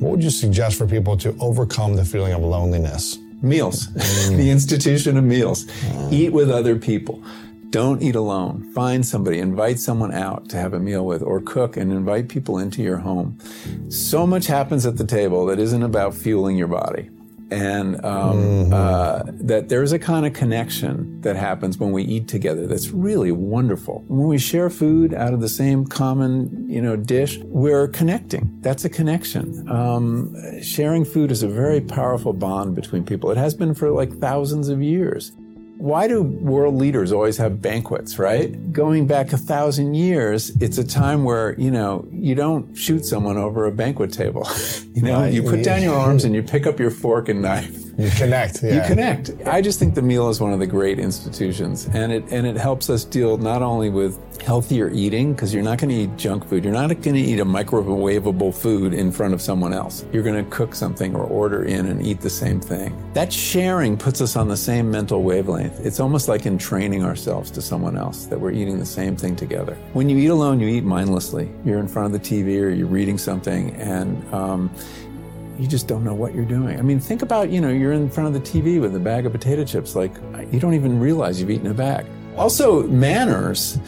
What would you suggest for people to overcome the feeling of loneliness? Meals. The institution of meals. Eat with other people. Don't eat alone. Find somebody. Invite someone out to have a meal with, or cook and invite people into your home. So much happens at the table that isn't about fueling your body. And that there's a kind of connection that happens when we eat together that's really wonderful. When we share food out of the same common, dish, we're connecting. That's a connection. Sharing food is a very powerful bond between people. It has been for thousands of years. Why do world leaders always have banquets, right? Going back 1,000 years, it's a time where, you don't shoot someone over a banquet table. You put down your arms and you pick up your fork and knife. You connect. Yeah. You connect. I just think the meal is one of the great institutions, and it helps us deal not only with healthier eating, because you're not going to eat junk food. You're not going to eat a microwavable food in front of someone else. You're going to cook something or order in and eat the same thing. That sharing puts us on the same mental wavelength. It's almost like entraining ourselves to someone else, that we're eating the same thing together. When you eat alone, you eat mindlessly. You're in front of the TV or you're reading something, and you just don't know what you're doing. I mean, think about, you're in front of the TV with a bag of potato chips. You don't even realize you've eaten a bag. Also, manners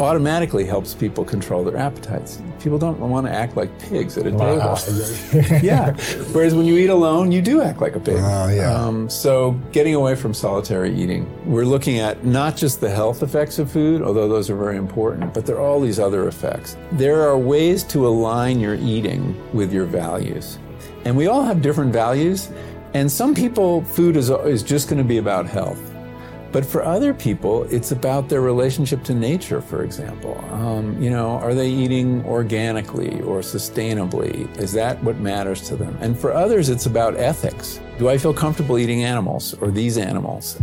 automatically helps people control their appetites. People don't want to act like pigs at a table. Yeah. Whereas when you eat alone, you do act like a pig. So getting away from solitary eating. We're looking at not just the health effects of food, although those are very important, but there are all these other effects. There are ways to align your eating with your values. And we all have different values. And some people, food is just going to be about health. But for other people, it's about their relationship to nature, for example. Are they eating organically or sustainably? Is that what matters to them? And for others, it's about ethics. Do I feel comfortable eating animals or these animals?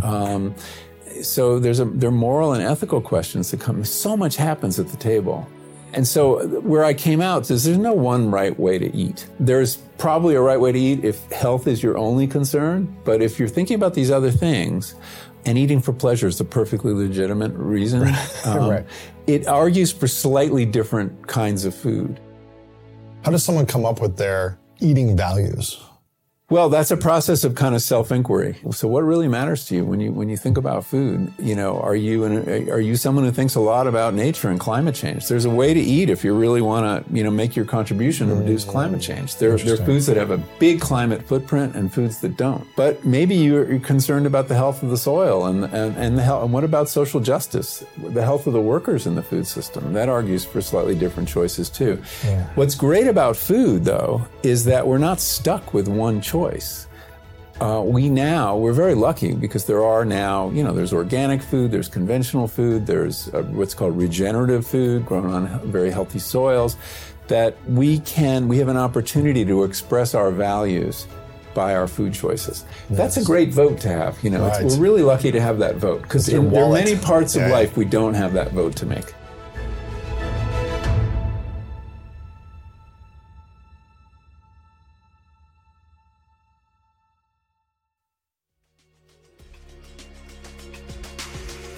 So there are moral and ethical questions that come. So much happens at the table. And so where I came out is there's no one right way to eat. There's probably a right way to eat if health is your only concern. But if you're thinking about these other things, and eating for pleasure is a perfectly legitimate reason, right. It argues for slightly different kinds of food. How does someone come up with their eating values? Well, that's a process of kind of self-inquiry. So what really matters to you when you think about food? Are you someone who thinks a lot about nature and climate change? There's a way to eat if you really want to, make your contribution to reduce climate change. There are foods that have a big climate footprint and foods that don't. But maybe you're concerned about the health of the soil and the health. And what about social justice? The health of the workers in the food system. That argues for slightly different choices too. Yeah. What's great about food, though, is that we're not stuck with one choice. We're very lucky because there are now, there's organic food, there's conventional food, there's what's called regenerative food grown on very healthy soils, that we have an opportunity to express our values by our food choices. Yes. That's a great vote to have. Right. We're really lucky to have that vote, because there are many parts of life we don't have that vote to make.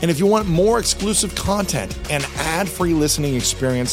And if you want more exclusive content and ad-free listening experience,